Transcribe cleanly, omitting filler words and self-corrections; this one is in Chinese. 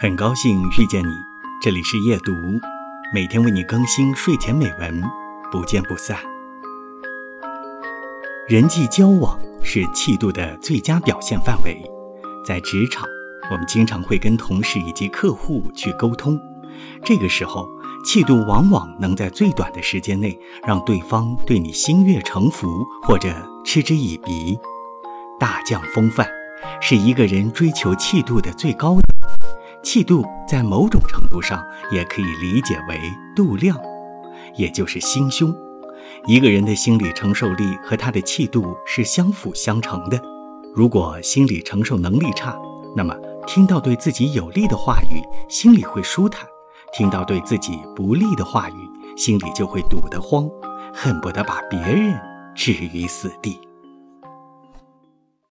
很高兴遇见你，这里是夜读，每天为你更新睡前美文，不见不散。人际交往是气度的最佳表现范围。在职场，我们经常会跟同事以及客户去沟通，这个时候气度往往能在最短的时间内让对方对你心悦诚服，或者嗤之以鼻。大将风范是一个人追求气度的最高点。气度在某种程度上也可以理解为度量，也就是心胸。一个人的心理承受力和他的气度是相辅相成的。如果心理承受能力差，那么听到对自己有利的话语，心里会舒坦；听到对自己不利的话语，心里就会堵得慌，恨不得把别人置于死地。